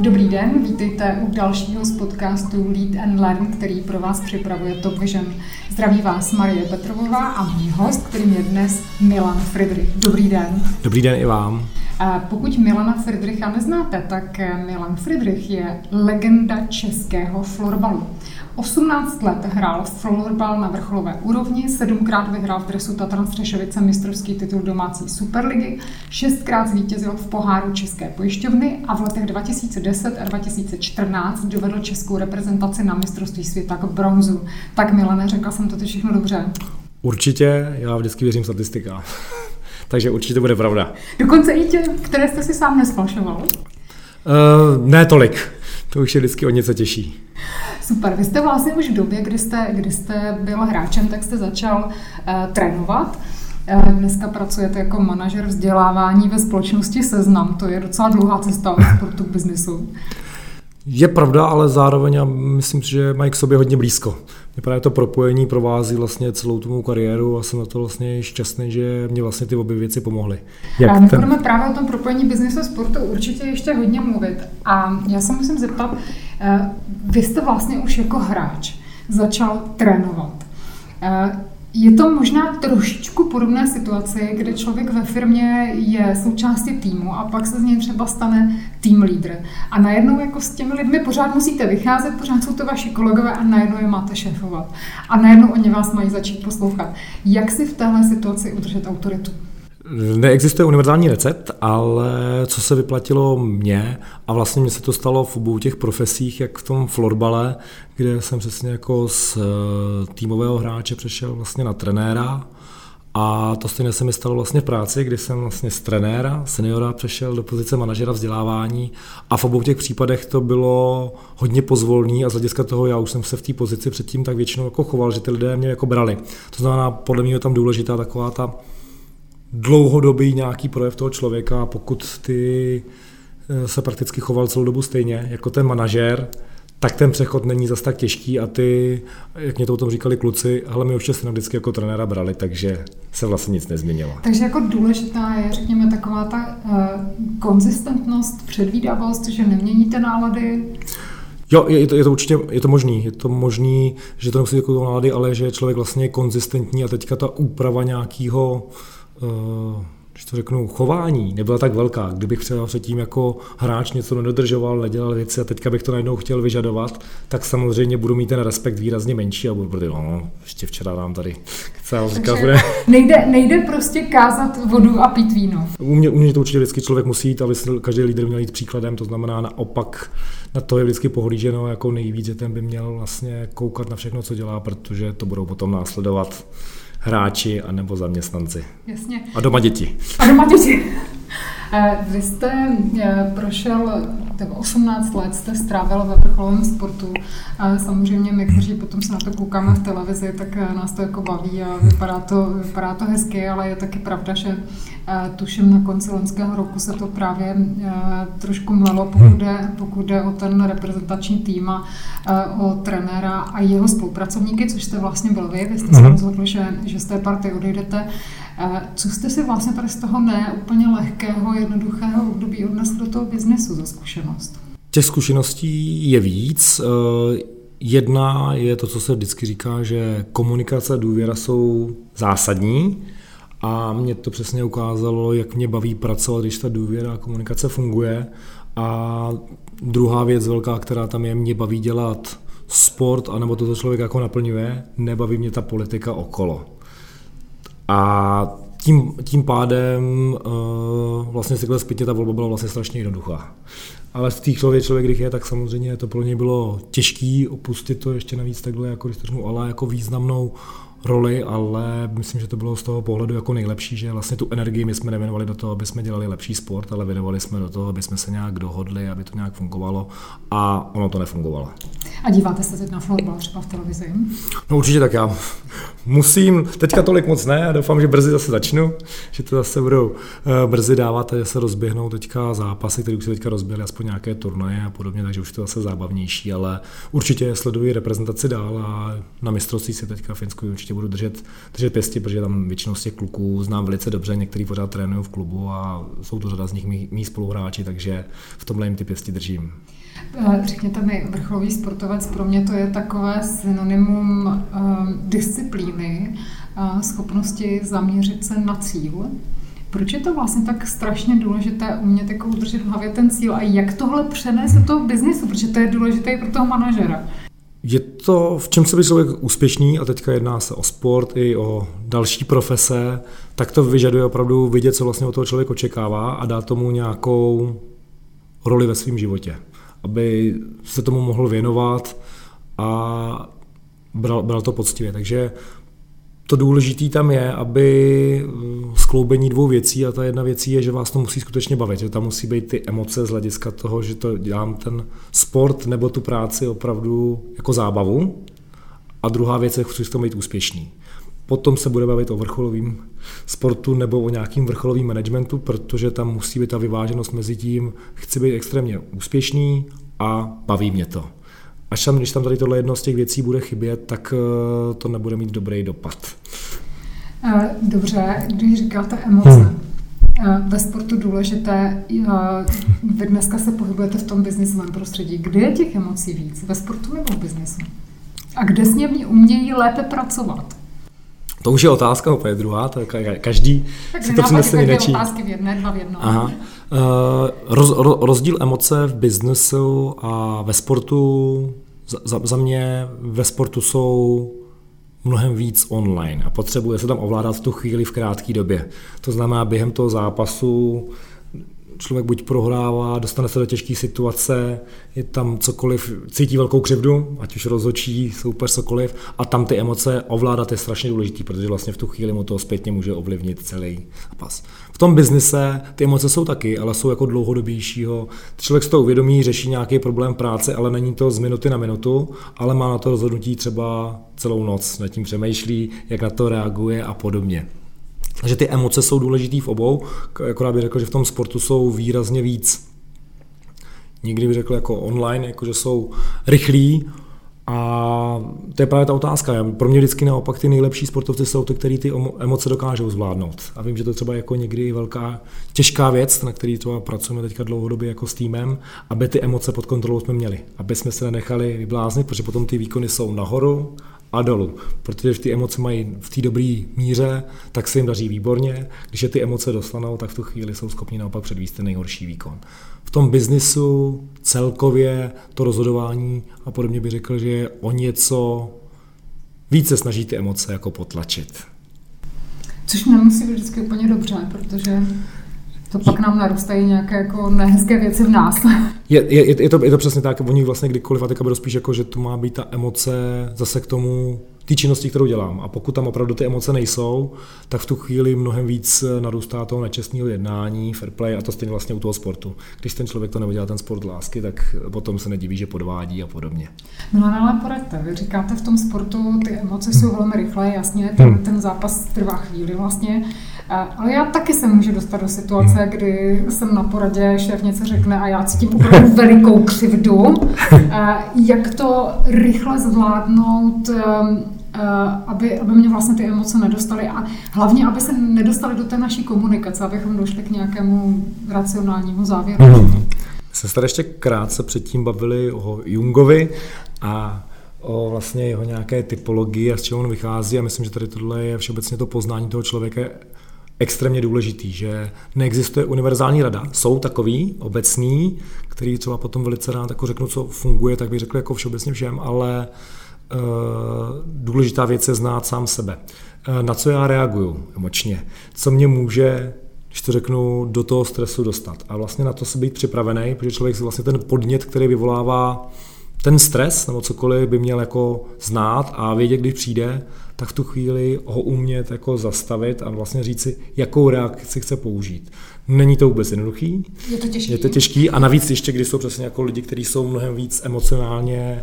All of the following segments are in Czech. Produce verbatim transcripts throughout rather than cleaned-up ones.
Dobrý den, vítejte u dalšího z podcastů Lead and Learn, který pro vás připravuje Top Vision. Zdraví vás Marie Petrovová a můj host, kterým je dnes Milan Friedrich. Dobrý den. Dobrý den i vám. Pokud Milana Friedricha neznáte, tak Milan Friedrich je legenda českého florbalu. osmnáct let hrál florbal na vrcholové úrovni, sedmkrát vyhrál v dresu Tatran Střešovice mistrovský titul domácí superligy, šestkrát zvítězil v poháru České pojišťovny a v letech dva tisíce deset a dva tisíce čtrnáct dovedl českou reprezentaci na mistrovství světa k bronzu. Tak Milane, řekla jsem to všechno dobře? Určitě, já vždycky věřím statistikám. Takže určitě to bude pravda. Dokonce i tě, které jste si sám nesfalšoval? Uh, ne tolik. To už je vždycky o něco těžší. Super, vy jste vlastně už v době, kdy jste, kdy jste byl hráčem, tak jste začal uh, trénovat. Uh, dneska pracujete jako manažer vzdělávání ve společnosti Seznam. To je docela dlouhá cesta od sportu k biznisu. Je pravda, ale zároveň já myslím, že mají k sobě hodně blízko. Mě právě to propojení provází vlastně celou tu mou kariéru a jsem na to vlastně šťastný, že mě vlastně ty obě věci pomohly. A my ten... budeme právě o tom propojení biznesu a sportu určitě ještě hodně mluvit. A já se musím zeptat, vy jste vlastně už jako hráč začal trénovat. Je to možná trošičku podobné situaci, kde člověk ve firmě je součástí týmu a pak se z něj třeba stane team leader. A najednou jako s těmi lidmi pořád musíte vycházet, pořád jsou to vaši kolegové a najednou je máte šéfovat. A najednou oni vás mají začít poslouchat. Jak si v téhle situaci udržet autoritu? Neexistuje univerzální recept, ale co se vyplatilo mně, a vlastně mně se to stalo v obou těch profesích, jak v tom florbale, kde jsem přesně jako z týmového hráče přešel vlastně na trenéra, a to stejně se mi stalo vlastně v práci, kdy jsem vlastně z trenéra, seniora přešel do pozice manažera vzdělávání, a v obou těch případech to bylo hodně pozvolný a z hlediska toho já už jsem se v té pozici předtím tak většinou jako choval, že ty lidé mě jako brali. To znamená, podle mě je tam důležitá taková ta dlouhodobý nějaký projev toho člověka, pokud ty se prakticky choval celou dobu stejně jako ten manažér, tak ten přechod není zas tak těžký a ty, jak mě to o tom říkali kluci, ale my už se vždycky jako trenéra brali, takže se vlastně nic nezměnilo. Takže jako důležitá je, řekněme, taková ta uh, konzistentnost, předvídavost, že neměníte nálady. Jo, je to, je to určitě, je to možný, je to možný, že to nemusí jako do nálady, ale že člověk vlastně je konzistentní a teďka ta úprava nějakého když to řeknu, chování nebyla tak velká. Kdybych třeba předtím jako hráč něco nedodržoval, nedělal věci a teďka bych to najednou chtěl vyžadovat, tak samozřejmě budu mít ten respekt výrazně menší a budu brát, no, ještě včera nám tady celá říká, bude... nejde, nejde prostě kázat vodu a pít víno. U mě, u mě to určitě vždycky člověk musí jít, aby každý lídr měl jít příkladem, to znamená naopak na to je vždycky pohlíženo jako nejvíc, že ten by měl vlastně koukat na všechno, co dělá, protože to budou potom následovat hráči anebo zaměstnanci. Jasně. A doma děti. A doma děti. Vy jste prošel, tak osmnáct let jste strávil ve vrcholovém sportu. Samozřejmě my, kteří potom se na to koukáme v televizi, tak nás to jako baví a vypadá to, vypadá to hezky, ale je taky pravda, že tuším na konci loňského roku se to právě trošku mlelo, pokud jde, pokud jde o ten reprezentační tým a o trenéra a jeho spolupracovníky, což jste vlastně byl vy, vy jste se rozhodli, že, že z té party odejdete. Co jste si vlastně tady z toho ne úplně lehkého, jednoduchého období odnesli do toho biznesu za zkušenost? Těch zkušeností je víc. Jedna je to, co se vždycky říká, že komunikace a důvěra jsou zásadní. A mě to přesně ukázalo, jak mě baví pracovat, když ta důvěra a komunikace funguje. A druhá věc velká, která tam je, mě baví dělat sport, anebo to, co člověk jako naplňuje, nebaví mě ta politika okolo. A tím, tím pádem uh, vlastně takhle zpětně ta volba byla vlastně strašně jednoduchá. Ale v té hlavě člověk, když je, tak samozřejmě to pro něj bylo těžký opustit to ještě navíc takhle, jako, když to řeknu, ale jako významnou roli, ale myslím, že to bylo z toho pohledu jako nejlepší, že vlastně tu energii my jsme nevěnovali do toho, aby jsme dělali lepší sport, ale věnovali jsme do toho, aby jsme se nějak dohodli, aby to nějak fungovalo a ono to nefungovalo. A díváte se teď na florbal třeba v televizi? No určitě tak já musím, teďka tolik moc ne, doufám, že brzy zase začnu, že to zase budou brzy dávat, že se rozběhnou teďka zápasy, které už se teďka rozběhly, aspoň nějaké turnaje a podobně, takže už to zase zábavnější, ale určitě sleduji reprezentaci dál a na mistrovství se teďka v Finsku určitě budu držet, držet pěsti, protože tam většinou z těch kluků znám velice dobře, některý pořád trénují v klubu a jsou to řada z nich mý, mý spoluhráči, takže v tomhle jim ty pěsti držím. Řekněte mi, vrcholový sportovec, pro mě to je takové synonymum um, disciplíny, uh, schopnosti zaměřit se na cíl. Proč je to vlastně tak strašně důležité umět jako udržet v hlavě ten cíl a jak tohle přenést do toho biznesu, protože to je důležité i pro toho manažera? Je to, v čem se by člověk úspěšný, a teďka jedná se o sport i o další profese, tak to vyžaduje opravdu vidět, co vlastně od toho člověk očekává a dát tomu nějakou roli ve svém životě, aby se tomu mohl věnovat a bral, bral to poctivě. Takže to důležité tam je, aby skloubení dvou věcí, a ta jedna věcí je, že vás to musí skutečně bavit, že tam musí být ty emoce z hlediska toho, že to dělám ten sport nebo tu práci opravdu jako zábavu. A druhá věc je, chci s tom být úspěšný. Potom se bude bavit o vrcholovém sportu nebo o nějakým vrcholovém managementu, protože tam musí být ta vyváženost mezi tím, chci být extrémně úspěšný a baví mě to. Až tam, když tam tady tohle jedno z těch věcí bude chybět, tak to nebude mít dobrý dopad. Dobře, když říkáte emoce, hmm. ve sportu důležité, vy dneska se pohybujete v tom biznisovém prostředí. Kde je těch emocí víc? Ve sportu nebo v biznisu? A kde s nimi umějí lépe pracovat? To už je otázka, opět druhá, to každý tak si to přinese jiné čí. Otázky v jedné, dva v jednom. Aha. Roz, rozdíl emoce v biznesu a ve sportu, za, za mě ve sportu jsou mnohem víc online a potřebuje se tam ovládat v tu chvíli v krátké době. To znamená, během toho zápasu člověk buď prohrává, dostane se do těžké situace, je tam cokoliv, cítí velkou křivdu, ať už rozhodčí, soupeř, cokoliv, a tam ty emoce ovládat je strašně důležitý, protože vlastně v tu chvíli mu to zpětně může ovlivnit celý zápas. V tom biznise ty emoce jsou taky, ale jsou jako dlouhodobějšího. Člověk s tou uvědomí, řeší nějaký problém práce, ale není to z minuty na minutu, ale má na to rozhodnutí třeba celou noc, nad tím přemýšlí, jak na to reaguje a podobně. Takže ty emoce jsou důležitý v obou, akorát bych řekl, že v tom sportu jsou výrazně víc. Nikdy bych řekl jako online, jako že jsou rychlí a to je právě ta otázka. Pro mě vždycky naopak ty nejlepší sportovci jsou ty, který ty emoce dokážou zvládnout. A vím, že to třeba jako někdy velká těžká věc, na který třeba pracujeme teďka dlouhodobě jako s týmem, aby ty emoce pod kontrolou jsme měli, aby jsme se nenechali vybláznit, protože potom ty výkony jsou nahoru a dolů, protože když ty emoce mají v té dobré míře, tak se jim daří výborně, když je ty emoce dostanou, tak v tu chvíli jsou schopni naopak předvést ten nejhorší výkon. V tom biznisu celkově to rozhodování a podobně bych řekl, že o něco více snaží ty emoce jako potlačit. Což nemusí být vždycky úplně dobře, protože to pak nám narůstají nějaké jako nehezké věci v nás. Je, je, je, to, je to přesně tak, oni vlastně kdykoliv, a teďka bylo spíš jako, že to má být ta emoce zase k tomu, ty činnosti, kterou dělám. A pokud tam opravdu ty emoce nejsou, tak v tu chvíli mnohem víc narůstá toho nečestného jednání, fair play a to stejně vlastně u toho sportu. Když ten člověk to neudělá, ten sport lásky, tak potom se nediví, že podvádí a podobně. No ale poradte, vy říkáte v tom sportu, ty emoce jsou velmi rychlé, jasně, ten, hmm. ten zápas trvá chvíli vlastně, ale já taky se můžu dostat do situace, hmm. kdy jsem na poradě, šéf něco řekne a já cítím opravdu velikou křivdu. Jak to rychle zvládnout, Aby, aby mě vlastně ty emoce nedostaly a hlavně, aby se nedostaly do té naší komunikace, abychom došli k nějakému racionálnímu závěru. Mm. Se tady ještě krátce předtím bavili o Jungovi a o vlastně jeho nějaké typologii a z čeho on vychází a myslím, že tady tohle je všeobecně to poznání toho člověka extrémně důležitý, že neexistuje univerzální rada. Jsou takový, obecný, který třeba potom velice rád jako řeknu, co funguje, tak bych řekl jako všeobecně všem, ale důležitá věc je znát sám sebe. Na co já reaguju emočně? Co mě může, když to řeknu, do toho stresu dostat? A vlastně na to se být připravený, protože člověk si vlastně ten podnět, který vyvolává ten stres nebo cokoliv by měl jako znát a vědět, když přijde, tak v tu chvíli ho umět jako zastavit a vlastně říct si, jakou reakci chce použít. Není to vůbec jednoduchý, je to těžký, je to těžký a navíc ještě, když jsou přesně jako lidi, kteří jsou mnohem víc emocionálně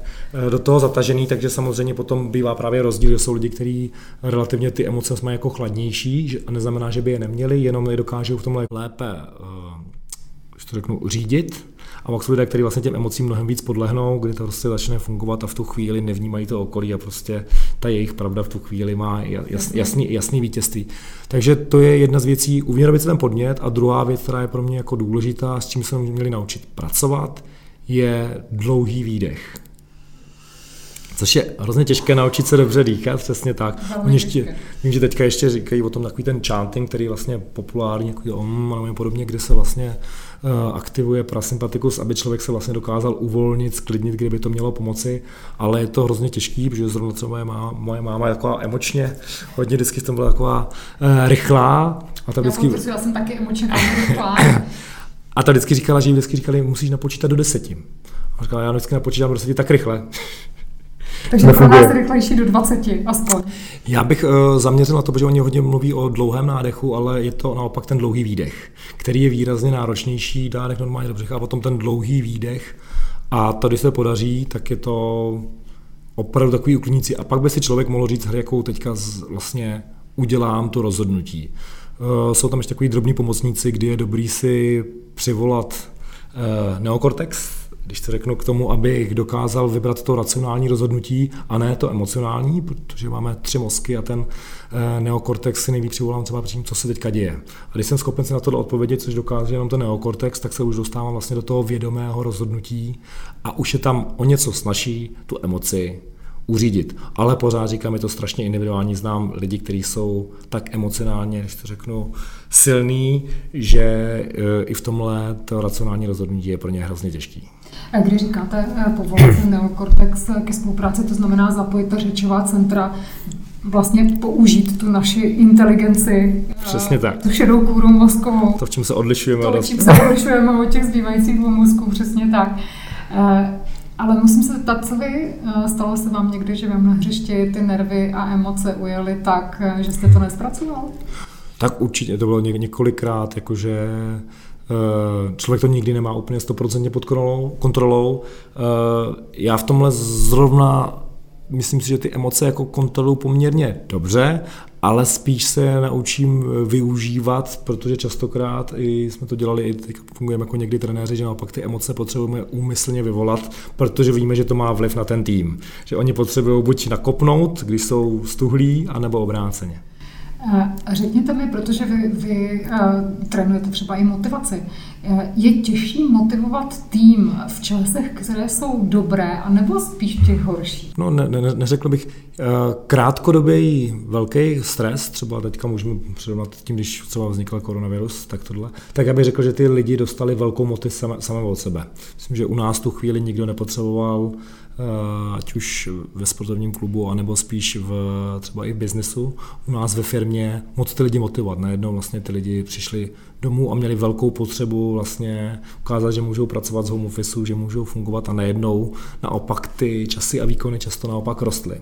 do toho zatažený, takže samozřejmě potom bývá právě rozdíl, že jsou lidi, kteří relativně ty emoce mají jako chladnější a neznamená, že by je neměli, jenom je dokážou v tomhle lépe, že to řeknu, řídit. A pak jsou lidé, kteří vlastně těm emocím mnohem víc podlehnou, kdy to prostě začne fungovat a v tu chvíli nevnímají to okolí a prostě ta jejich pravda v tu chvíli má jasný, jasný, jasný vítězství. Takže to je jedna z věcí, uvědomit si ten podnět, a druhá věc, která je pro mě jako důležitá, s čím jsme měli naučit pracovat, je dlouhý výdech. Což je hrozně těžké naučit se dobře dýchat, přesně tak. Ještě, vím, že teďka ještě říkají o tom takový ten chanting, který je vlastně populární, takový om, ale podobně, kde se vlastně uh, aktivuje parasympatikus, aby člověk se vlastně dokázal uvolnit, sklidnit, kdyby to mělo pomoci, ale je to hrozně těžký, protože zrovna co moje máma, moje máma je taková emočně, hodně vždycky jsem byla taková uh, rychlá. A ta vždycky... Já, já jsem taky emočně rychlá. A ta vždycky říkala, že jí vždycky říkali, musíš napočítat do deseti. A říkala, já vždycky napočítám do deseti tak rychle. Takže pro nás rychlejší do dvaceti aspoň. Já bych uh, zaměřil na to, že oni hodně mluví o dlouhém nádechu, ale je to naopak ten dlouhý výdech, který je výrazně náročnější, nádech normálně dobře, a potom ten dlouhý výdech. A tady se podaří, tak je to opravdu takový uklidnící. A pak by si člověk mohl říct, hry, jakou teďka z, vlastně udělám to rozhodnutí. Uh, jsou tam ještě takový drobní pomocníci, kdy je dobrý si přivolat uh, neokortex, když to řeknu, k tomu, abych dokázal vybrat to racionální rozhodnutí a ne to emocionální, protože máme tři mozky a ten neokortex si nejvíc přivolám třeba při tím, co se teďka děje. A když jsem schopen si na tohle odpovědět, což dokáže jenom ten neokortex, tak se už dostávám vlastně do toho vědomého rozhodnutí a už je tam o něco snaží tu emoci uřídit. Ale pořád říkám, je to strašně individuální, znám lidi, kteří jsou tak emocionálně, když to řeknu, silní, že i v tomhle to racionální rozhodnutí je pro ně hrozně těžký. A když říkáte povolat neokortex ke spolupráci, to znamená zapojit ta řečová centra, vlastně použít tu naši inteligenci. Přesně tak. Tu šedou kůru mozkovou. To, v čem se odlišujeme. To, v čem se odlišujeme od těch zbývajících dvou mozků, přesně tak. Ale musím se zeptat, co vy, stalo se vám někdy, že vám na hřišti ty nervy a emoce ujeli tak, že jste to nezpracoval? Tak určitě, to bylo několikrát, jakože člověk to nikdy nemá úplně sto procent pod kontrolou. Já v tomhle zrovna myslím si, že ty emoce jako kontroluji poměrně dobře, ale spíš se naučím využívat, protože častokrát i jsme to dělali, i fungujeme jako někdy trenéři, že naopak ty emoce potřebujeme úmyslně vyvolat, protože víme, že to má vliv na ten tým. Že oni potřebují buď nakopnout, když jsou stuhlí, anebo obráceně. Řekněte mi, protože vy, vy uh, trénujete třeba i motivaci, je těžší motivovat tým v časech, které jsou dobré, anebo spíš těch horší? No, ne, ne, neřekl bych. Krátkodoběji velký stres, třeba teďka můžeme přirovnat tím, když třeba vznikl koronavirus, tak tohle, tak já bych řekl, že ty lidi dostali velkou motivaci sami od sebe. Myslím, že u nás tu chvíli nikdo nepotřeboval, ať už ve sportovním klubu, anebo spíš v, třeba i v biznesu, u nás ve firmě moc ty lidi motivovat. Najednou vlastně ty lidi přišli domů a měli velkou potřebu vlastně ukázat, že můžou pracovat z home officeu, že můžou fungovat, a najednou naopak ty časy a výkony často naopak rostly.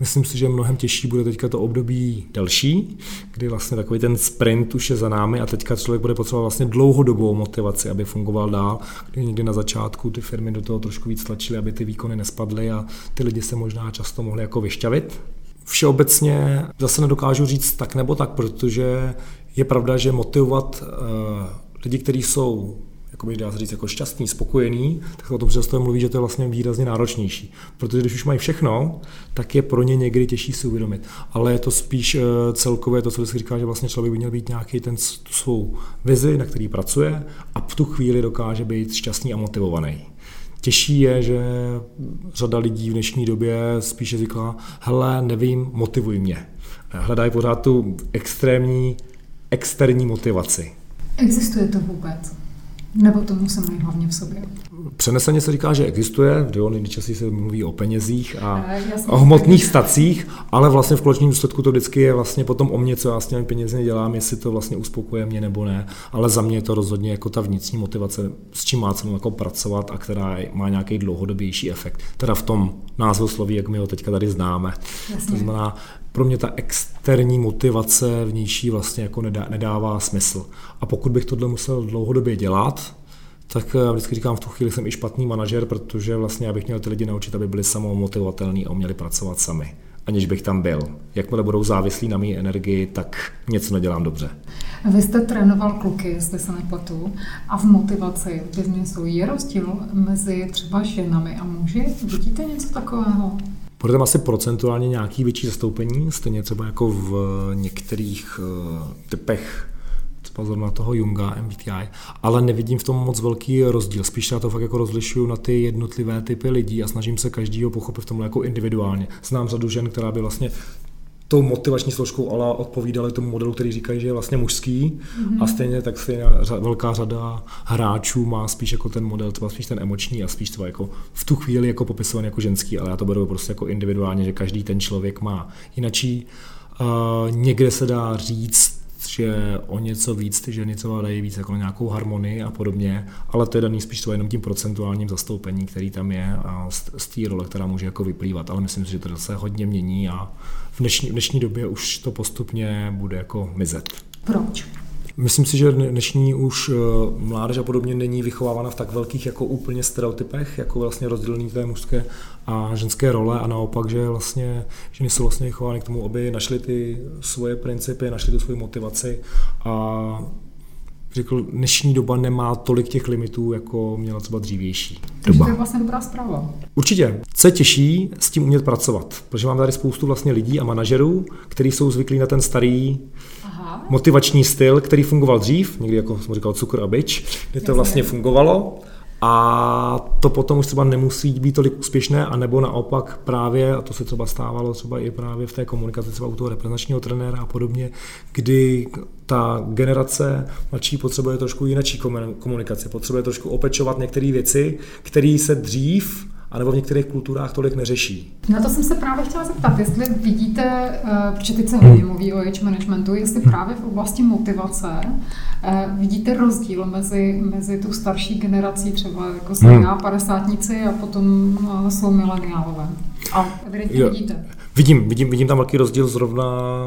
Myslím si, že mnohem těžší bude teďka to období další, kdy vlastně takový ten sprint už je za námi a teďka člověk bude potřebovat vlastně dlouhodobou motivaci, aby fungoval dál, kdy někdy na začátku ty firmy do toho trošku víc tlačily, aby ty výkony nespadly a ty lidi se možná často mohli jako vyšťavit. Všeobecně zase nedokážu říct tak nebo tak, protože je pravda, že motivovat uh, lidi, kteří jsou, jakoby dá se říct, jako šťastný, spokojený, tak o tom přesto mluví, že to je vlastně výrazně náročnější. Protože když už mají všechno, tak je pro ně někdy těžší si uvědomit. Ale je to spíš celkově to, co vždycky říká, že vlastně člověk by měl být nějaký ten svou vizi, na který pracuje, a v tu chvíli dokáže být šťastný a motivovaný. Těžší je, že řada lidí v dnešní době spíše říká, hele, nevím, motivuj mě. Hledají pořád tu extrémní, externí motivaci. Existuje to vůbec? Nebo to musím najít hlavně v sobě? Přeneseně se říká, že existuje, nejčastěji se mluví o penězích a o hmotných stacích, ale vlastně v konečném důsledku to vždycky je vlastně potom o mě, co já s těmi penězi dělám, jestli to vlastně uspokuje mě nebo ne, ale za mě je to rozhodně jako ta vnitřní motivace, s čím má cenu jako pracovat a která má nějaký dlouhodobější efekt. Teda v tom názvu sloví, jak my ho teďka tady známe. Jasně. To znamená, pro mě ta externí motivace vnější vlastně jako nedá, nedává smysl. A pokud bych tohle musel dlouhodobě dělat, tak vždycky říkám, v tu chvíli jsem i špatný manažer, protože vlastně já bych měl ty lidi naučit, aby byli samomotivatelní a uměli pracovat sami, aniž bych tam byl. Jakmile budou závislí na mý energii, tak něco nedělám dobře. Vy jste trénoval kluky, jestli se nepletu, a v motivaci v biznesu je rozdíl mezi třeba ženami a muži? Vidíte něco takového? Bude tam asi procentuálně nějaký větší zastoupení, stejně třeba jako v některých typech třeba zrovna toho Junga, M B T I, ale nevidím v tom moc velký rozdíl. Spíš já to fakt jako rozlišuju na ty jednotlivé typy lidí a snažím se každýho pochopit v tomhle jako individuálně. Znám řadu žen, která by vlastně tou motivační složkou ale odpovídali tomu modelu, který říkají, že je vlastně mužský, mm-hmm. a stejně tak stejně velká řada hráčů má spíš jako ten model, třeba spíš ten emoční a spíš třeba jako v tu chvíli jako popisovaný jako ženský, ale já to beru prostě jako individuálně, že každý ten člověk má jinačí. Uh, někde se dá říct, že o něco víc ty ženy třeba dají víc jako nějakou harmonii a podobně, ale to je daný spíš to jenom tím procentuálním zastoupení, který tam je a z, z té role, která může jako vyplývat, ale myslím si, že to se hodně mění a v dnešní, v dnešní době už to postupně bude jako mizet. Proč? Myslím si, že dnešní už mládež a podobně není vychovávána v tak velkých jako úplně stereotypech, jako vlastně rozdělení té mužské a ženské role a naopak, že vlastně ženy jsou vlastně vychovány k tomu, aby našly ty svoje principy, našly tu svoji motivaci a řekl, dnešní doba nemá tolik těch limitů, jako měla třeba dřívější doba. To je vlastně dobrá zpráva. Určitě. Co je těžší, s tím umět pracovat, protože mám tady spoustu vlastně lidí a manažerů, kteří jsou zvyklí na ten starý Aha. motivační styl, který fungoval dřív, někdy jako jsem říkal cukr a bič, kde to vlastně fungovalo. A to potom už třeba nemusí být tolik úspěšné, anebo naopak právě, a to se třeba stávalo třeba i právě v té komunikaci třeba u toho reprezentačního trenéra a podobně, kdy ta generace mladší potřebuje trošku jinačí komunikaci, potřebuje trošku opečovat některé věci, které se dřív anebo v některých kulturách tolik neřeší. Na to jsem se právě chtěla zeptat, jestli vidíte, protože teď se hodně mluví o age managementu, jestli právě v oblasti motivace vidíte rozdíl mezi, mezi tu starší generací, třeba jako jsou já padesátníci a potom jsou mileniálové. A evidentně vidíte. Vidím, vidím, vidím tam velký rozdíl zrovna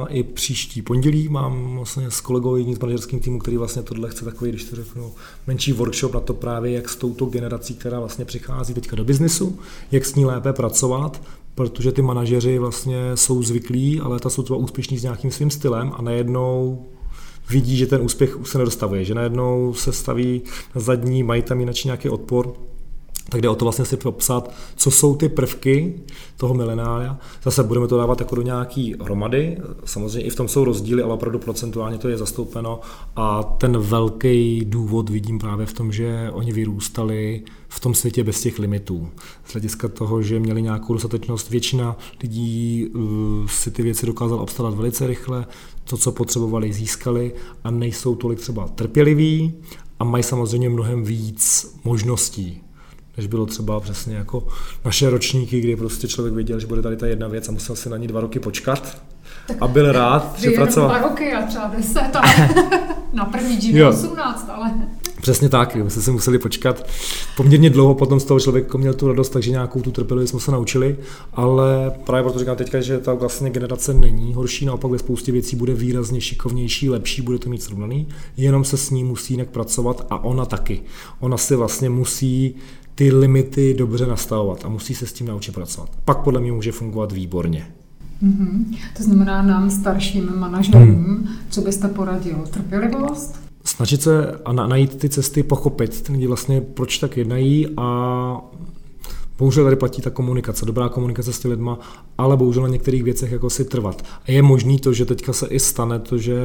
i příští pondělí. Mám vlastně s kolegou jedním z manažerským týmu, který vlastně tohle chce takový, když to řeknu, menší workshop na to právě, jak s touto generací, která vlastně přichází teďka do biznesu, jak s ní lépe pracovat, protože ty manažeři vlastně jsou zvyklí, ale ta jsou třeba úspěšní s nějakým svým stylem a najednou vidí, že ten úspěch už se nedostavuje, že najednou se staví na zadní, mají tam jinak nějaký odpor. Tak jde o to vlastně si popsat, co jsou ty prvky toho milenária. Zase budeme to dávat jako do nějaký hromady, samozřejmě i v tom jsou rozdíly, ale opravdu procentuálně to je zastoupeno a ten velký důvod vidím právě v tom, že oni vyrůstali v tom světě bez těch limitů. Z hlediska toho, že měli nějakou dostatečnost, většina lidí si ty věci dokázala obstarat velice rychle, to, co potřebovali, získali a nejsou tolik třeba trpěliví a mají samozřejmě mnohem víc možností, než bylo třeba přesně jako naše ročníky, kdy prostě člověk věděl, že bude tady ta jedna věc a musel si na ní dva roky počkat tak a byl rád, že pracoval. Dva roky a třeba deset a na první džinu osmnáct, ale... Přesně tak, my jsme si museli počkat. Poměrně dlouho potom z toho člověka měl tu radost, takže nějakou tu trpělivost jsme se naučili, ale právě proto říkám teďka, že ta vlastně generace není horší, naopak ve spoustě věcí bude výrazně šikovnější, lepší, bude to mít srovnaný, jenom se s ní musí jinak pracovat a ona taky. Ona si vlastně musí ty limity dobře nastavovat a musí se s tím naučit pracovat. Pak podle mě může fungovat výborně. Mm-hmm. To znamená nám starším manažerům, mm. co byste poradil? Trpělivost? Snažit se a najít ty cesty, pochopit ty lidi vlastně, proč tak jednají a bohužel tady platí ta komunikace, dobrá komunikace s těmi lidma, ale bohužel na některých věcech jako si trvat. A je možný to, že teďka se i stane to, že,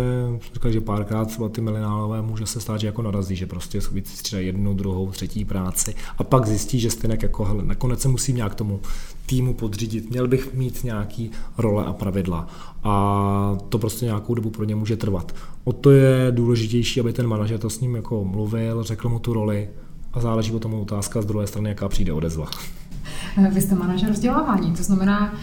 říkali, že párkrát třeba ty milenálové může se stát, že jako narazí, že prostě vystřídají jednu, druhou, třetí práci a pak zjistí, že stejně jako hele, nakonec se musím nějak tomu týmu podřídit, měl bych mít nějaký role a pravidla a to prostě nějakou dobu pro ně může trvat. O to je důležitější, aby ten manažer to s ním jako mluvil, řekl mu tu roli, a záleží potom otázka z druhé strany, jaká přijde odezva. Vy jste manažer vzdělávání, to znamená,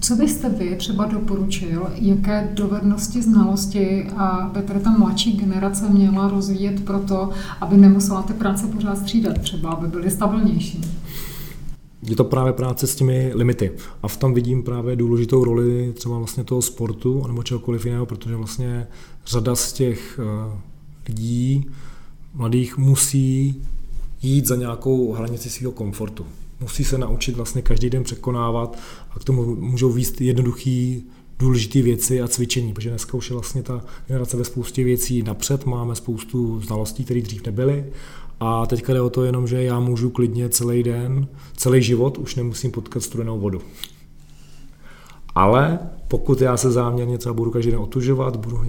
co byste vy třeba doporučil, jaké dovednosti, znalosti by teda ta mladší generace měla rozvíjet pro to, aby nemusela ty práce pořád střídat, třeba aby byly stabilnější? Je to právě práce s těmi limity a v tom vidím právě důležitou roli třeba vlastně toho sportu nebo čehokoliv jiného, protože vlastně řada z těch lidí, mladých musí jít za nějakou hranici svého komfortu. Musí se naučit vlastně každý den překonávat a k tomu můžou vést jednoduchý důležité věci a cvičení, protože dneska už je vlastně ta generace ve spoustě věcí napřed, máme spoustu znalostí, které dřív nebyly. A teďka jde o to jenom, že já můžu klidně celý den, celý život už nemusím potkat studenou vodu. Ale pokud já se záměrně třeba budu každý den otužovat, budu,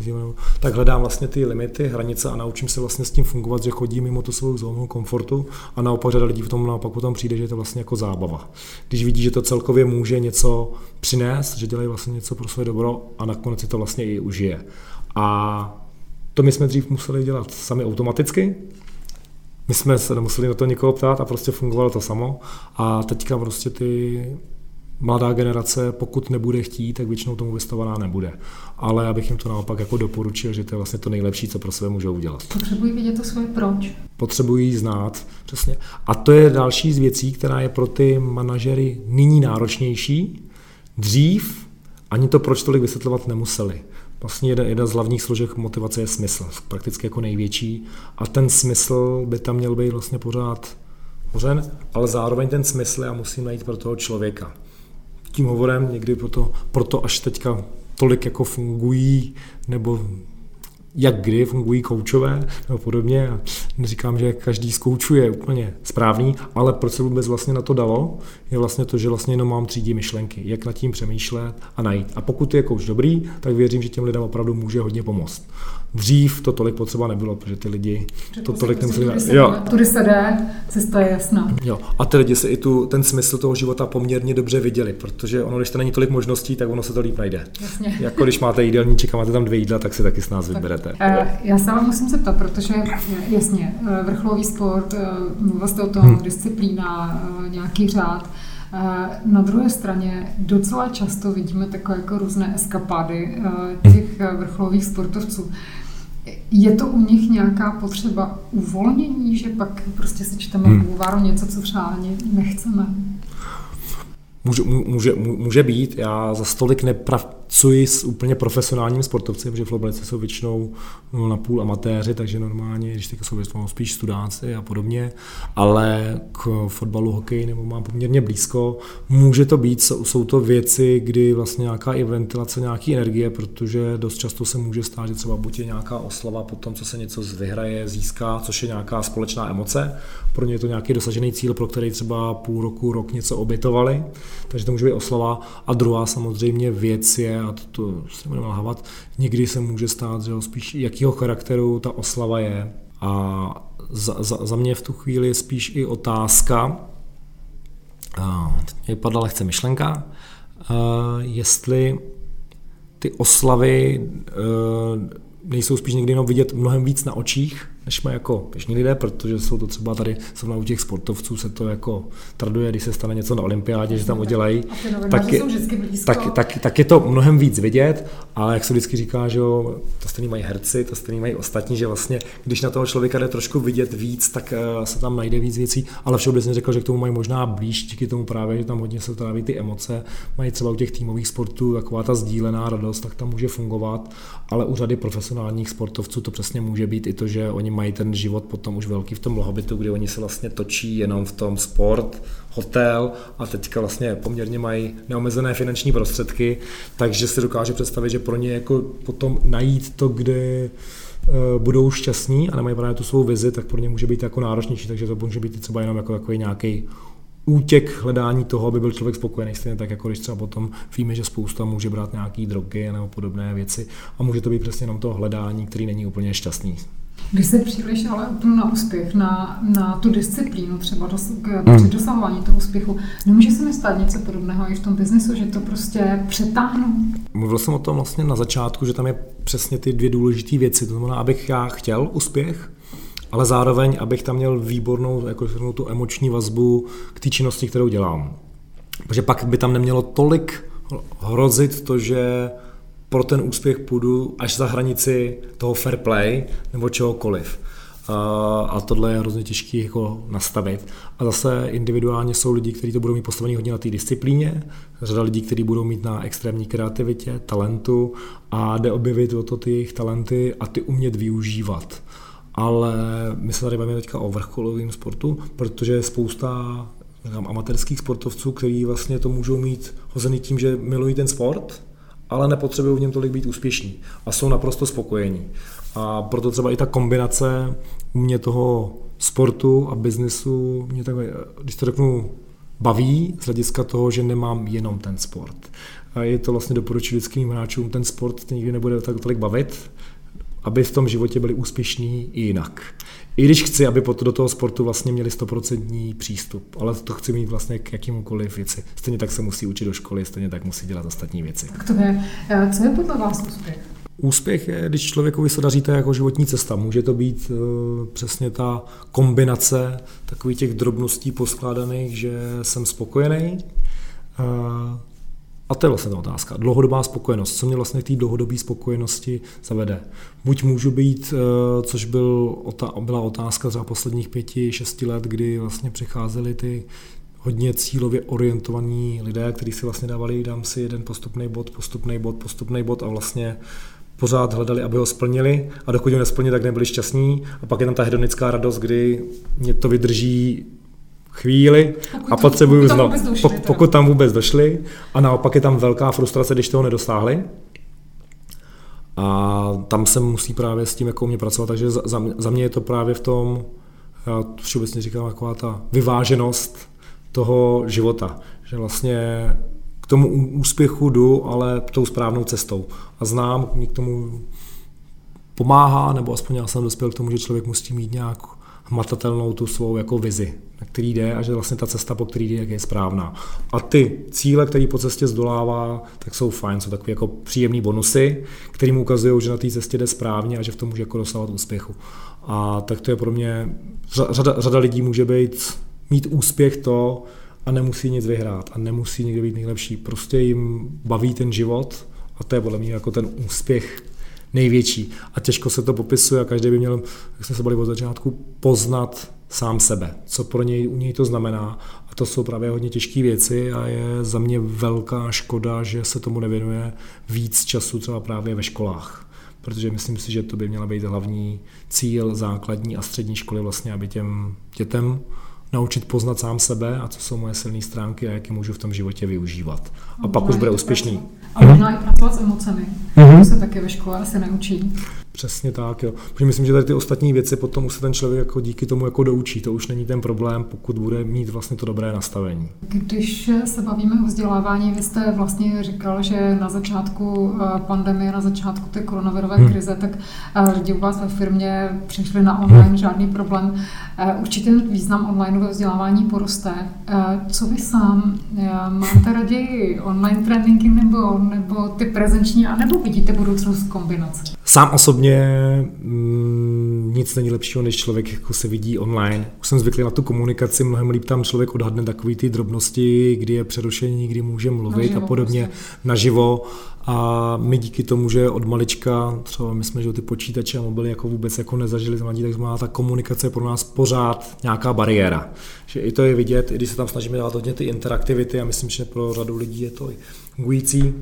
tak hledám vlastně ty limity, hranice a naučím se vlastně s tím fungovat, že chodím mimo tu svou zónu komfortu a naopak řada lidí v tom naopak potom přijde, že je to vlastně jako zábava. Když vidí, že to celkově může něco přinést, že dělají vlastně něco pro své dobro a nakonec si to vlastně i užije. A to my jsme dřív museli dělat sami automaticky. My jsme se nemuseli na to někoho ptát a prostě fungovalo to samo. A teďka prostě ty mladá generace, pokud nebude chtít, tak většinou tomu vystavená nebude. Ale já bych jim to naopak jako doporučil, že to je vlastně to nejlepší, co pro sebe můžou udělat. Potřebují vědět to svoje proč. Potřebují znát, přesně. A to je další z věcí, která je pro ty manažery nyní náročnější. Dřív ani to proč tolik vysvětlovat nemuseli. Vlastně jedna, jedna z hlavních složek motivace je smysl, prakticky jako největší. A ten smysl by tam měl být vlastně pořád kořen, ale zároveň ten smysl já musím najít pro toho člověka. Tím hovorem někdy proto, proto až teďka tolik jako fungují, nebo jak kdy fungují koučové nebo podobně. Neříkám, že každý z koučů je úplně správný, ale proč se vůbec vlastně na to dalo, je vlastně to, že vlastně jenom mám třídí myšlenky, jak nad tím přemýšlet a najít. A pokud je kouč dobrý, tak věřím, že těm lidem opravdu může hodně pomoct. Dřív to tolik potřeba nebylo, protože ty lidi to tolik nemuseli. Tudy se jde, cesta je jasná. Jo. A ty lidi se i tu, ten smysl toho života poměrně dobře viděli, protože ono, když to není tolik možností, tak ono se to líp najde. Jasně. Jako když máte jídelníček a máte tam dvě jídla, tak se taky s nás vyberete. E, já se vám musím zeptat, protože jasně, vrcholový sport, mluvila jste o tom, hmm. disciplína, nějaký řád. Na druhé straně docela často vidíme takové jako různé eskapády těch vrcholových sportovců. Je to u nich nějaká potřeba uvolnění, že pak prostě si čteme hmm. bulváru něco, co třeba ani nechceme? Může, může, může být. Já za stolik nepracuji s úplně profesionálním sportovcem, protože v Florence jsou většinou napůl amatéři, takže normálně, když teď jsou spíš studánci a podobně, ale k fotbalu, hokeji nebo mám poměrně blízko. Může to být, jsou to věci, kdy vlastně nějaká i ventilace, nějaký energie, protože dost často se může stát, že třeba buď je nějaká oslava po tom, co se něco vyhraje, získá, což je nějaká společná emoce. Pro ně je to nějaký dosažený cíl, pro který třeba půl roku, rok něco obětovali. Takže to může být oslava. A druhá samozřejmě věc je, a to, to se budeme lhávat, někdy se může stát, že spíš jakého charakteru ta oslava je. A za, za, za mě v tu chvíli je spíš i otázka, a teď mě padla lehce myšlenka, a jestli ty oslavy a, nejsou spíš někdy jenom vidět mnohem víc na očích, než mají jako běžní lidé, protože jsou to třeba tady, jsou na u těch sportovců, se to jako traduje, když se stane něco na olympiádě, že tam udělají, tak, tak, tak, tak je to mnohem víc vidět, ale jak se vždycky říká, že jo, to stejný mají herci, to stejný mají ostatní, že vlastně, když na toho člověka jde trošku vidět víc, tak uh, se tam najde víc věcí, ale všeobecně řekl, že k tomu mají možná blíž, díky tomu právě, že tam hodně se tráví ty emoce, mají třeba u těch týmových sportů taková ta sdílená radost, tak tam může fungovat, ale u řady profesionálních sportovců to přesně může být i to, že oni mají ten život potom už velký v tom lohobitu, kdy oni se vlastně točí jenom v tom sport, hotel a teďka vlastně poměrně mají neomezené finanční prostředky, takže si dokáže představit, že pro ně jako potom najít to, kde budou šťastní a nemají právě tu svou vizi, tak pro ně může být jako náročnější, takže to může být třeba jenom jako takový nějaký útěk hledání toho, aby byl člověk spokojený, stejně tak jako když třeba potom víme, že spousta může brát nějaký drogy nebo podobné věci a může to být přesně jenom to hledání, který není úplně šťastný. Když se příliš ale upnu na úspěch, na, na tu disciplínu třeba dos, k, hmm. při dosahování toho úspěchu, nemůže se mi stát něco podobného i v tom biznesu, že to prostě přetáhnu? Mluvil jsem o tom vlastně na začátku, že tam je přesně ty dvě důležité věci. To znamená, abych já chtěl úspěch, ale zároveň, abych tam měl výbornou jako tu emoční vazbu k té činnosti, kterou dělám. Protože pak by tam nemělo tolik hrozit to, že pro ten úspěch půjdu až za hranici toho fair play nebo čehokoliv. A tohle je hrozně těžké jako nastavit. A zase individuálně jsou lidi, kteří to budou mít postavený hodně na té disciplíně, řada lidí, kteří budou mít na extrémní kreativitě, talentu a jde objevit o to ty jejich talenty a ty umět využívat. Ale my se tady bavíme teďka o vrcholovém sportu, protože je spousta amatérských sportovců, kteří vlastně to můžou mít hozený tím, že milují ten sport, ale nepotřebují v něm tolik být úspěšní a jsou naprosto spokojení. A proto třeba i ta kombinace mě toho sportu a biznesu, mě takhle, když to řeknu, baví z hlediska toho, že nemám jenom ten sport. A je to vlastně doporučuji vždyckým hráčům, ten sport nikdy nebude tak tolik bavit, aby v tom životě byli úspěšní i jinak. I když chci, aby do toho sportu vlastně měli stoprocentní přístup, ale to chci mít vlastně k jakýmukoliv věci. Stejně tak se musí učit do školy, stejně tak musí dělat ostatní věci. Tak to je, co je podle vás úspěch? Úspěch je, když člověkovi se daří ta jako životní cesta. Může to být e, přesně ta kombinace takových těch drobností poskládaných, že jsem spokojený. E, a to je vlastně ta otázka. Dlouhodobá spokojenost. Co mě vlastně k té dlouhodobé spokojenosti zavede? Buď můžu být, e, což byl, byla otázka za posledních pěti, šesti let, kdy vlastně přicházely ty hodně cílově orientovaní lidé, kteří si vlastně dávali, dám si jeden postupný bod, postupný bod, postupný bod a vlastně pořád hledali, aby ho splnili a dokud ho nesplnili, tak nebyli šťastní a pak je tam ta hedonická radost, kdy mě to vydrží chvíli pokud a potřebuju znovu, pokud tam vůbec došli a naopak je tam velká frustrace, když toho nedosáhli. A tam se musí právě s tím, jako mě pracovat, takže za, za mě je to právě v tom, já všeobecně říkám, taková ta vyváženost toho života, že vlastně k tomu úspěchu jdu, ale tou správnou cestou. A znám, mě k tomu pomáhá, nebo aspoň já jsem dospěl k tomu, že člověk musí mít nějak hmatatelnou tu svou jako vizi, na který jde a že vlastně ta cesta, po který jde, je správná. A ty cíle, které po cestě zdolává, tak jsou fajn, jsou takové jako příjemné bonusy, které mu ukazují, že na té cestě jde správně a že v tom může jako dosávat úspěchu. A tak to je pro mě, řada, řada lidí může být mít úspěch to a nemusí nic vyhrát a nemusí nikdy být nejlepší. Prostě jim baví ten život a to je podle mě jako ten úspěch největší. A těžko se to popisuje a každý by měl, jak jsme se bavili od začátku, poznat sám sebe, co pro něj, u něj to znamená. A to jsou právě hodně těžké věci a je za mě velká škoda, že se tomu nevěnuje víc času třeba právě ve školách. Protože myslím si, že to by měla být hlavní cíl základní a střední školy vlastně, aby těm dětem naučit poznat sám sebe a co jsou moje silné stránky a jak je můžu v tom životě využívat. A, a pak už bude úspěšný. A možná i pracovat s emocemi. Mm-hmm. To se taky ve škole asi naučí. Přesně tak, jo. Protože myslím, že tady ty ostatní věci potom už se ten člověk jako díky tomu jako doučí. To už není ten problém, pokud bude mít vlastně to dobré nastavení. Když se bavíme o vzdělávání, vy jste vlastně říkal, že na začátku pandemie, na začátku té koronavirové hmm. krize, tak lidi u vás ve firmě přišli na online, hmm. žádný problém. Určitě význam onlineové vzdělávání poroste. Co vy sám? Máte raději online tréninky nebo, nebo ty prezenční, anebo vidíte budoucnost kombinace? Sám osobně Mm, nic není lepšího, než člověk jako se vidí online. Už jsem zvyklý na tu komunikaci, mnohem líp tam člověk odhadne takové ty drobnosti, kdy je přerušení, kdy může mluvit naživo, a podobně prostě. Naživo. A my díky tomu, že od malička, třeba my jsme, že ty počítače a mobily jako vůbec jako nezažili mladí, takže má ta komunikace pro nás pořád nějaká bariéra. Že i to je vidět, i když se tam snažíme dělat hodně ty interaktivity a myslím, že pro řadu lidí je to fungující.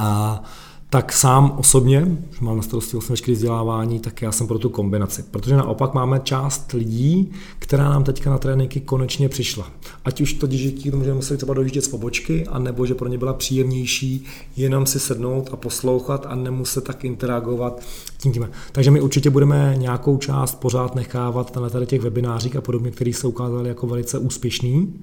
A tak sám osobně, že mám na starosti vlastně veškeré vzdělávání, tak já jsem pro tu kombinaci. Protože naopak máme část lidí, která nám teďka na tréninky konečně přišla. Ať už to díky tomu, že museli třeba dojíždět z pobočky, anebo že pro ně byla příjemnější jenom si sednout a poslouchat a nemuset tak interagovat tím tím. Takže my určitě budeme nějakou část pořád nechávat na tady těch webinářích a podobně, které se ukázaly jako velice úspěšný.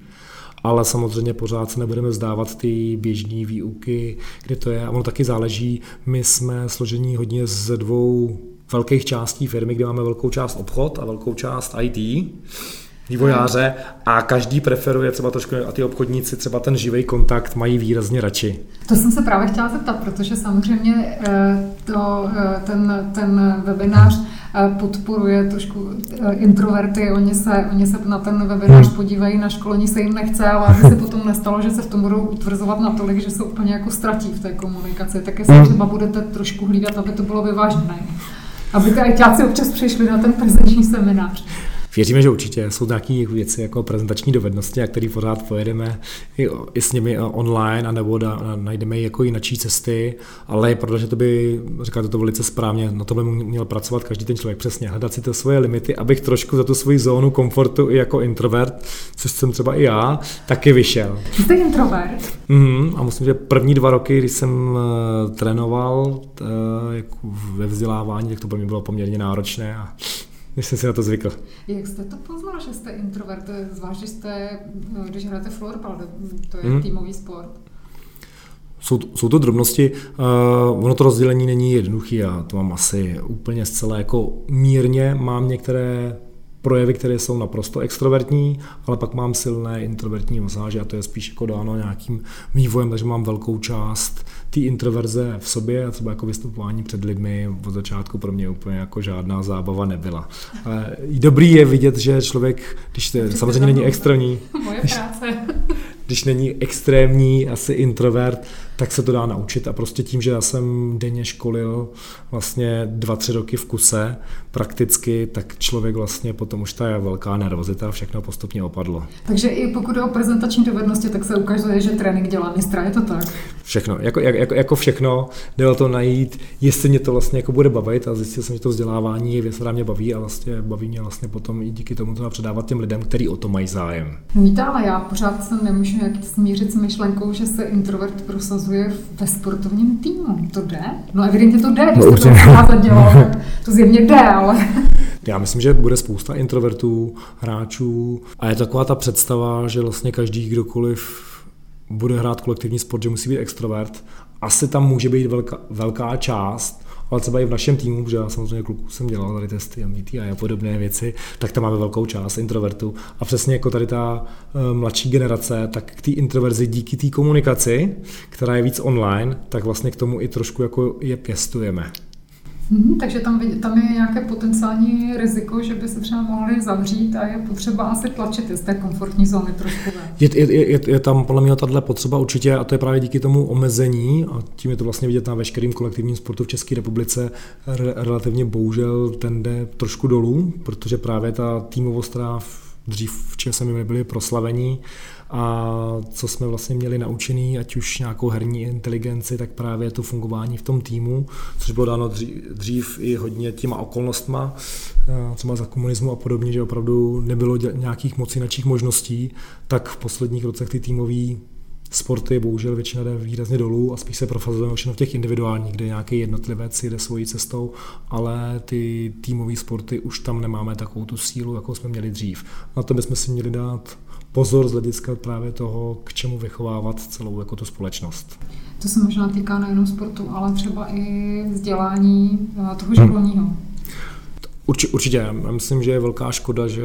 Ale samozřejmě pořád se nebudeme vzdávat ty běžné výuky, kde to je. A ono taky záleží. My jsme složení hodně ze dvou velkých částí firmy, kde máme velkou část obchod a velkou část í té, vývojáře. A každý preferuje třeba trošku, a ty obchodníci třeba ten živý kontakt mají výrazně radši. To jsem se právě chtěla zeptat, protože samozřejmě to, ten, ten webinář podporuje trošku introverty, oni se, oni se na ten webinář podívají, na školení se jim nechce, ale aby se potom nestalo, že se v tom budou utvrzovat natolik, že se úplně jako ztratí v té komunikaci, tak jestli třeba budete trošku hlídat, aby to bylo vyvážené. Aby ty ajťáci občas přišli na ten prezenční seminář. věříme, že určitě jsou nějaké věci jako prezentační dovednosti, a které pořád pojedeme i s nimi online, anebo da, najdeme jako jinačí cesty, ale protože to by, říkáte to velice správně, na to by měl pracovat každý ten člověk přesně, hledat si ty svoje limity, abych trošku za tu svoji zónu komfortu i jako introvert, což jsem třeba i já, taky vyšel. Jste introvert? Mm, a musím, že první dva roky, když jsem uh, trénoval t, uh, jako ve vzdělávání, tak to pro mě bylo poměrně náročné a než jsem si na to zvykl. Jak jste to poznal, že jste introvert? Zvlášť, že jste, když hrajete florbal, to je mm. týmový sport. Jsou to, jsou to drobnosti, uh, ono to rozdělení není jednoduché, já to mám asi úplně zcela jako mírně, mám některé projevy, které jsou naprosto extrovertní, ale pak mám silné introvertní masáže a to je spíš jako dáno nějakým vývojem, takže mám velkou část té introverze v sobě a třeba jako vystupování před lidmi od začátku pro mě úplně jako žádná zábava nebyla. Ale dobrý je vidět, že člověk, když to samozřejmě není extrémní, moje práce. Když není extrémní, asi introvert, tak se to dá naučit a prostě tím, že já jsem denně školil vlastně dva, tři roky v kuse prakticky, tak člověk vlastně potom už ta velká nervozita všechno postupně opadlo. Takže i pokud je o prezentační dovednosti, tak se ukazuje, že trénink dělá mistra, je to tak? Všechno, jako, jako, jako všechno, jde o to najít, jestli mě to vlastně jako bude bavit a zjistil jsem, že to vzdělávání je věc, která mě baví a vlastně baví mě vlastně potom i díky tomu to předávat těm lidem, kteří o to mají zájem. Víte, ale já pořád se nemůžu nějak smířit s myšlenkou, že se introvert prosazuje ve sportovním týmu. To jde? No evidentně to jde, když se to předává dělal, to zjevně jde, ale... Já myslím, že bude spousta introvertů, hráčů a je taková ta představa, že vlastně každý, kdokoliv bude hrát kolektivní sport, že musí být extrovert. Asi tam může být velká, velká část, ale třeba i v našem týmu, protože já samozřejmě kluků jsem dělal tady testy M B T I a podobné věci, tak tam máme velkou část introvertů. A přesně jako tady ta e, mladší generace, tak k té introverzi díky té komunikaci, která je víc online, tak vlastně k tomu i trošku jako je pěstujeme. Hmm, takže tam, tam je nějaké potenciální riziko, že by se třeba mohli zavřít a je potřeba asi tlačit z té komfortní zóny trošku. Je, je, je, je tam podle mě tato potřeba určitě a to je právě díky tomu omezení a tím je to vlastně vidět na veškerým kolektivním sportu v České republice re, relativně bohužel ten jde trošku dolů, protože právě ta týmovost, která dřív v Česku nebyli proslavení a co jsme vlastně měli naučený, ať už nějakou herní inteligenci, tak právě to fungování v tom týmu, což bylo dáno dřív, dřív i hodně těma okolnostma, co má za komunismu a podobně, že opravdu nebylo děl- nějakých moc jinačích možností, tak v posledních rocech ty týmové sporty bohužel většina jde výrazně dolů a spíš se profazujeme všechno v těch individuálních, kde nějaký jednotlivec jde svojí cestou, ale ty týmové sporty už tam nemáme takovou tu sílu, jakou jsme měli dřív. Na to bychom si měli dát pozor z hlediska právě toho, k čemu vychovávat celou jako tu společnost. To se možná týká nejenom sportu, ale třeba i vzdělání toho školního. Hmm. Urči, určitě. Já myslím, že je velká škoda, že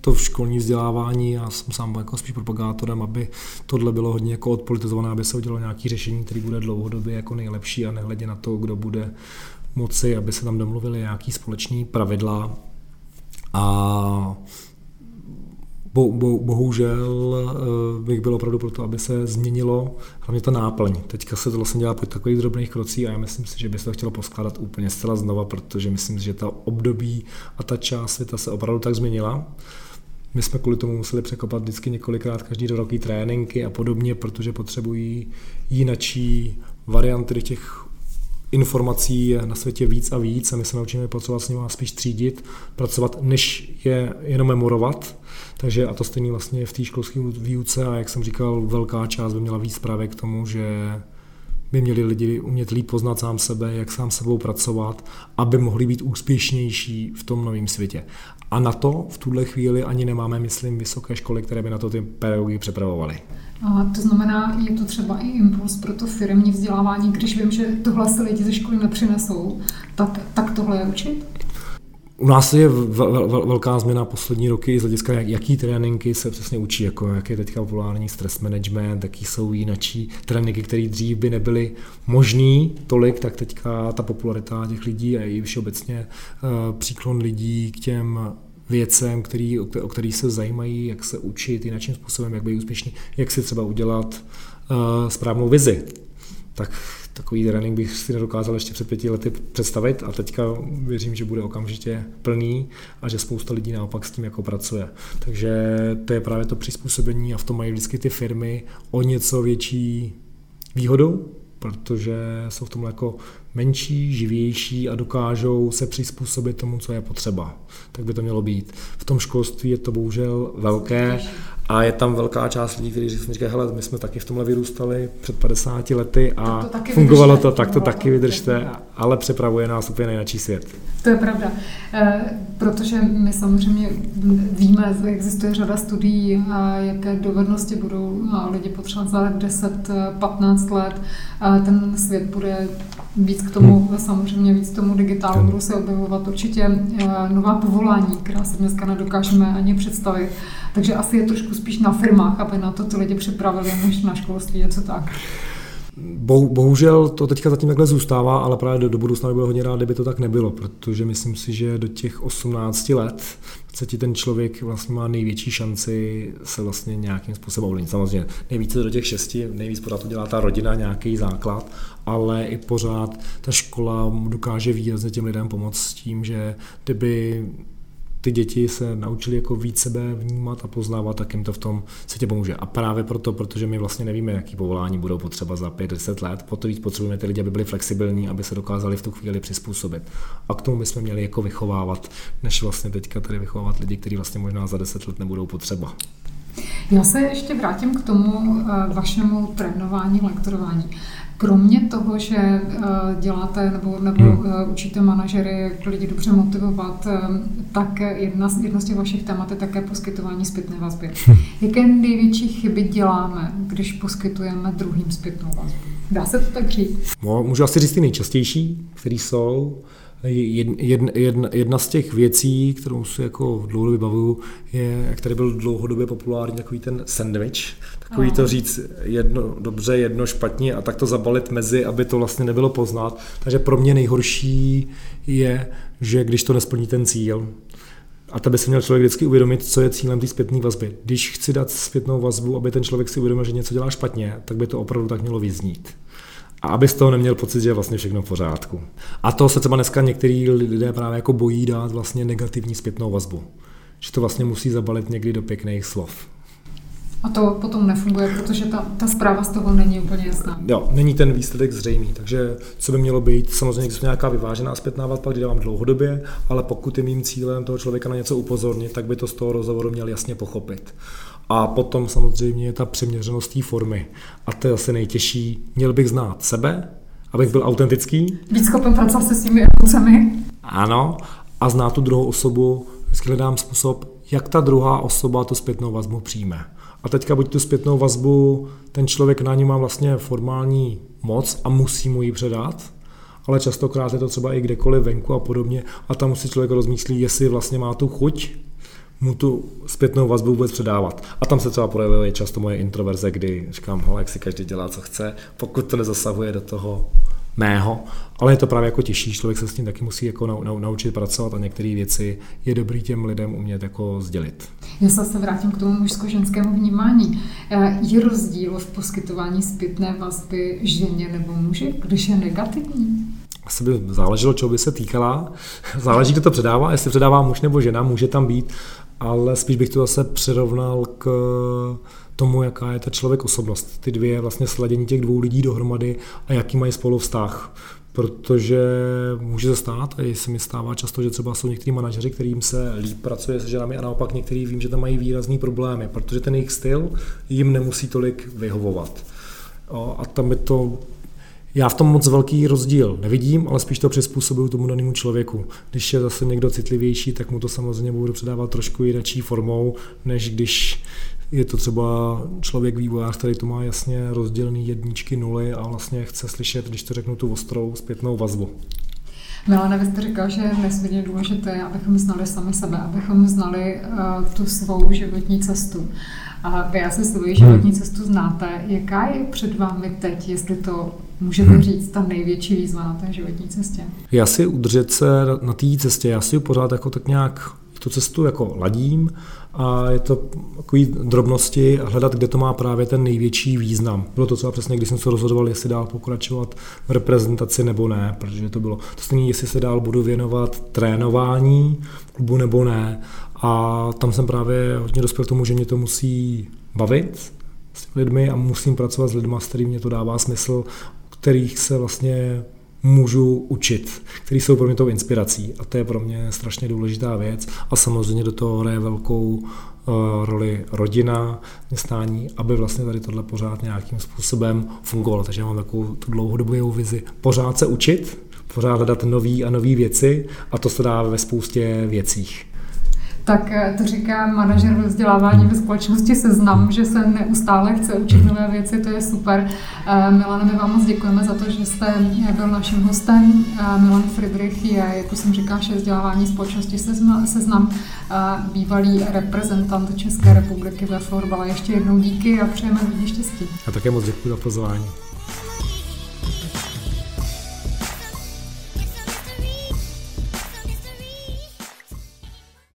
to v školní vzdělávání, já jsem sám jako spíš propagátorem, aby tohle bylo hodně jako odpolitizované, aby se udělalo nějaké řešení, které bude dlouhodobě jako nejlepší a nehledě na to, kdo bude moci, aby se tam domluvili nějaké společné pravidla. A bo, bo, bohužel bych byl opravdu pro to, aby se změnilo hlavně ta náplň. Teďka se to vlastně dělá po takových drobných krocích a já myslím si, že by se to chtělo poskládat úplně zcela znova, protože myslím si, že ta období a ta část světa se opravdu tak změnila. My jsme kvůli tomu museli překopat vždycky několikrát každý dva roky tréninky a podobně, protože potřebují jinačí varianty těch informací je na světě víc a víc a my se naučíme pracovat s nimi a spíš třídit, pracovat, než je jenom memorovat. Takže a to stejný vlastně v té školské výuce a jak jsem říkal, velká část by měla víc právě k tomu, že by měli lidi umět líp poznat sám sebe, jak sám sebou pracovat, aby mohli být úspěšnější v tom novém světě. A na to v tuhle chvíli ani nemáme, myslím, vysoké školy, které by na to ty pedagogy přepravovaly. A to znamená, je to třeba i impuls pro to firemní vzdělávání, když vím, že tohle se lidi ze školy nepřinesou, tak, tak tohle je učit? U nás je velká změna poslední roky z hlediska, jaký tréninky se přesně učí, jako jak je teďka populární stress management, jaký jsou jinačí tréninky, které dřív by nebyly možný tolik, tak teďka ta popularita těch lidí a i všeobecně příklon lidí k těm věcem, který, o kterých se zajímají, jak se učit, jinačím způsobem, jak být úspěšný, jak si třeba udělat správnou vizi. tak takový trénink bych si nedokázal ještě před pěti lety představit a teďka věřím, že bude okamžitě plný a že spousta lidí naopak s tím jako pracuje. Takže to je právě to přizpůsobení a v tom mají vždycky ty firmy o něco větší výhodou, protože jsou v tom jako menší, živější a dokážou se přizpůsobit tomu, co je potřeba. Tak by to mělo být. V tom školství je to bohužel velké a je tam velká část lidí, kteří říkají, hele, my jsme taky v tomhle vyrůstali před padesáti lety a to to fungovalo vydržte. to, tak to no, taky vydržte, ale přepravuje nás úplně nejradší svět. To je pravda, e, protože my samozřejmě víme, existuje řada studií, a jaké dovednosti budou a lidi potřebovat za deset patnáct let, a ten svět bude víc k tomu, samozřejmě víc k tomu digitálu, budou se objevovat určitě nová povolání, která se dneska nedokážeme ani představit. Takže asi je trošku spíš na firmách, aby na to ty lidi připravili, než na školství, něco tak. Bohužel to teďka zatím takhle zůstává, ale právě do, do budoucna by bylo hodně rád, kdyby to tak nebylo, protože myslím si, že do těch osmnácti let se ti ten člověk vlastně má největší šanci se vlastně nějakým způsobem ovlivnit. Samozřejmě nejvíce do těch šesti, nejvíc pořád to dělá ta rodina, nějaký základ, ale i pořád ta škola dokáže výrazně těm lidem pomoct s tím, že kdyby ty děti se naučili jako víc sebe vnímat a poznávat, tak jim to v tom světě pomůže. A právě proto, protože my vlastně nevíme, jaký povolání budou potřeba za pět deset let, proto víc potřebujeme ty lidi, aby byli flexibilní, aby se dokázali v tu chvíli přizpůsobit. A k tomu bychom měli jako vychovávat, než vlastně teďka tady vychovávat lidi, kteří vlastně možná za deset let nebudou potřeba. Já se ještě vrátím k tomu vašemu trénování, lektorování. Kromě toho, že děláte nebo, nebo hmm. učíte manažery, jak lidi dobře motivovat, tak jedna z, jedno z těch vašich témat je také poskytování zpětné vazby. Hmm. Jaké největší chyby děláme, když poskytujeme druhým zpětnou vazbu? Dá se to tak říct? No, můžu asi říct ty nejčastější, které jsou. Jedna, jedna, jedna z těch věcí, kterou si jako dlouhodobě bavuju, je, jak tady byl dlouhodobě populární takový ten sandwich, takový to říct jedno dobře, jedno špatně a tak to zabalit mezi, aby to vlastně nebylo poznat. Takže pro mě nejhorší je, že když to nesplní ten cíl, a to by se měl člověk vždycky uvědomit, co je cílem té zpětné vazby. Když chci dát zpětnou vazbu, aby ten člověk si uvědomil, že něco dělá špatně, tak by to opravdu tak mělo vyznít. A aby z toho neměl pocit, že je vlastně všechno v pořádku. A to se třeba dneska některý lidé právě jako bojí dát vlastně negativní zpětnou vazbu. Že to vlastně musí zabalit někdy do pěkných slov. A to potom nefunguje, protože ta, ta zpráva z toho není úplně jasná. Jo, není ten výsledek zřejmý, takže co by mělo být, samozřejmě existuje nějaká vyvážená zpětná vazba, kdy dávám dlouhodobě, ale pokud je mým cílem toho člověka na něco upozornit, tak by to z toho rozhovoru měl jasně pochopit. A potom samozřejmě je ta přiměřenost té formy. A to je asi nejtěžší. Měl bych znát sebe, abych byl autentický. Být schopen pracovat se svými emocemi. Ano. A znát tu druhou osobu. Vždycky hledám způsob, jak ta druhá osoba tu zpětnou vazbu přijme. A teďka buď tu zpětnou vazbu, ten člověk na ní má vlastně formální moc a musí mu ji předat. Ale častokrát je to třeba i kdekoliv venku a podobně. A tam musí člověk rozmýšlí, jestli vlastně má tu chuť mu tu zpětnou vazbu vůbec předávat. A tam se třeba projevuje často moje introverze, kdy říkám, hele, jak si každý dělá, co chce, pokud to nezasahuje do toho mého. Ale je to právě jako těžší, člověk se s tím taky musí jako naučit pracovat a některé věci je dobrý těm lidem umět jako sdělit. Já se vrátím k tomu mužsko-ženskému vnímání. Je rozdíl v poskytování zpětné vazby ženě nebo muži, když je negativní? Asi by záleželo, čeho by se týkala. Záleží, kdo to předává, jestli předává muž nebo žena, může tam být. Ale spíš bych to zase přirovnal k tomu, jaká je ta člověk osobnost. Ty dvě vlastně sladění těch dvou lidí dohromady a jaký mají spolu vztah. Protože může se stát, a se mi stává často, že třeba jsou některý manažeři, kterým se líp pracuje se ženami a naopak některý vím, že tam mají výrazný problémy, protože ten jejich styl jim nemusí tolik vyhovovat. A tam je to... Já v tom moc velký rozdíl nevidím, ale spíš to přizpůsobuju tomu danému člověku. Když je zase někdo citlivější, tak mu to samozřejmě budu předávat trošku jinačí formou, než když je to třeba člověk vývojář, který to má jasně rozdělený jedničky, nuly a vlastně chce slyšet, když to řeknu, tu ostrou zpětnou vazbu. Milane, vy jste říkal, že je nesmírně důležité, abychom znali sami sebe, abychom znali uh, tu svou životní cestu. A vy asi svou životní hmm. cestu znáte. Jaká je před vámi teď, jestli to můžete hmm. říct, ta největší výzva na té životní cestě? Já si udržet se na té cestě, já si pořád jako tak nějak tu cestu jako ladím a je to takový drobnosti hledat, kde to má právě ten největší význam. Bylo to co přesně, když jsem se rozhodoval, jestli dál pokračovat v reprezentaci nebo ne, protože to bylo to stejné, jestli se dál budu věnovat trénování klubu nebo ne. A tam jsem právě hodně dospěl k tomu, že mě to musí bavit s lidmi a musím pracovat s lidmi, s kterými mě to dává smysl, kterých se vlastně můžu učit, který jsou pro mě tou inspirací. A to je pro mě strašně důležitá věc. A samozřejmě do toho hraje velkou uh, roli rodina, městnání, aby vlastně tady tohle pořád nějakým způsobem fungovalo. Takže mám takovou tu dlouhodobou vizi. Pořád se učit, pořád hledat nový a nový věci a to se dá ve spoustě věcích. Tak to říká manažer ve vzdělávání ve společnosti Seznam, že se neustále chce učit nové věci, to je super. Milane, my vám moc děkujeme za to, že jste byl naším hostem. Milan Friedrich je, jak už jsem říkala, šéf vzdělávání společnosti Seznam, bývalý reprezentant České republiky ve florbale. Ještě jednou díky a přejeme hodně štěstí. A také moc děkuji za pozvání.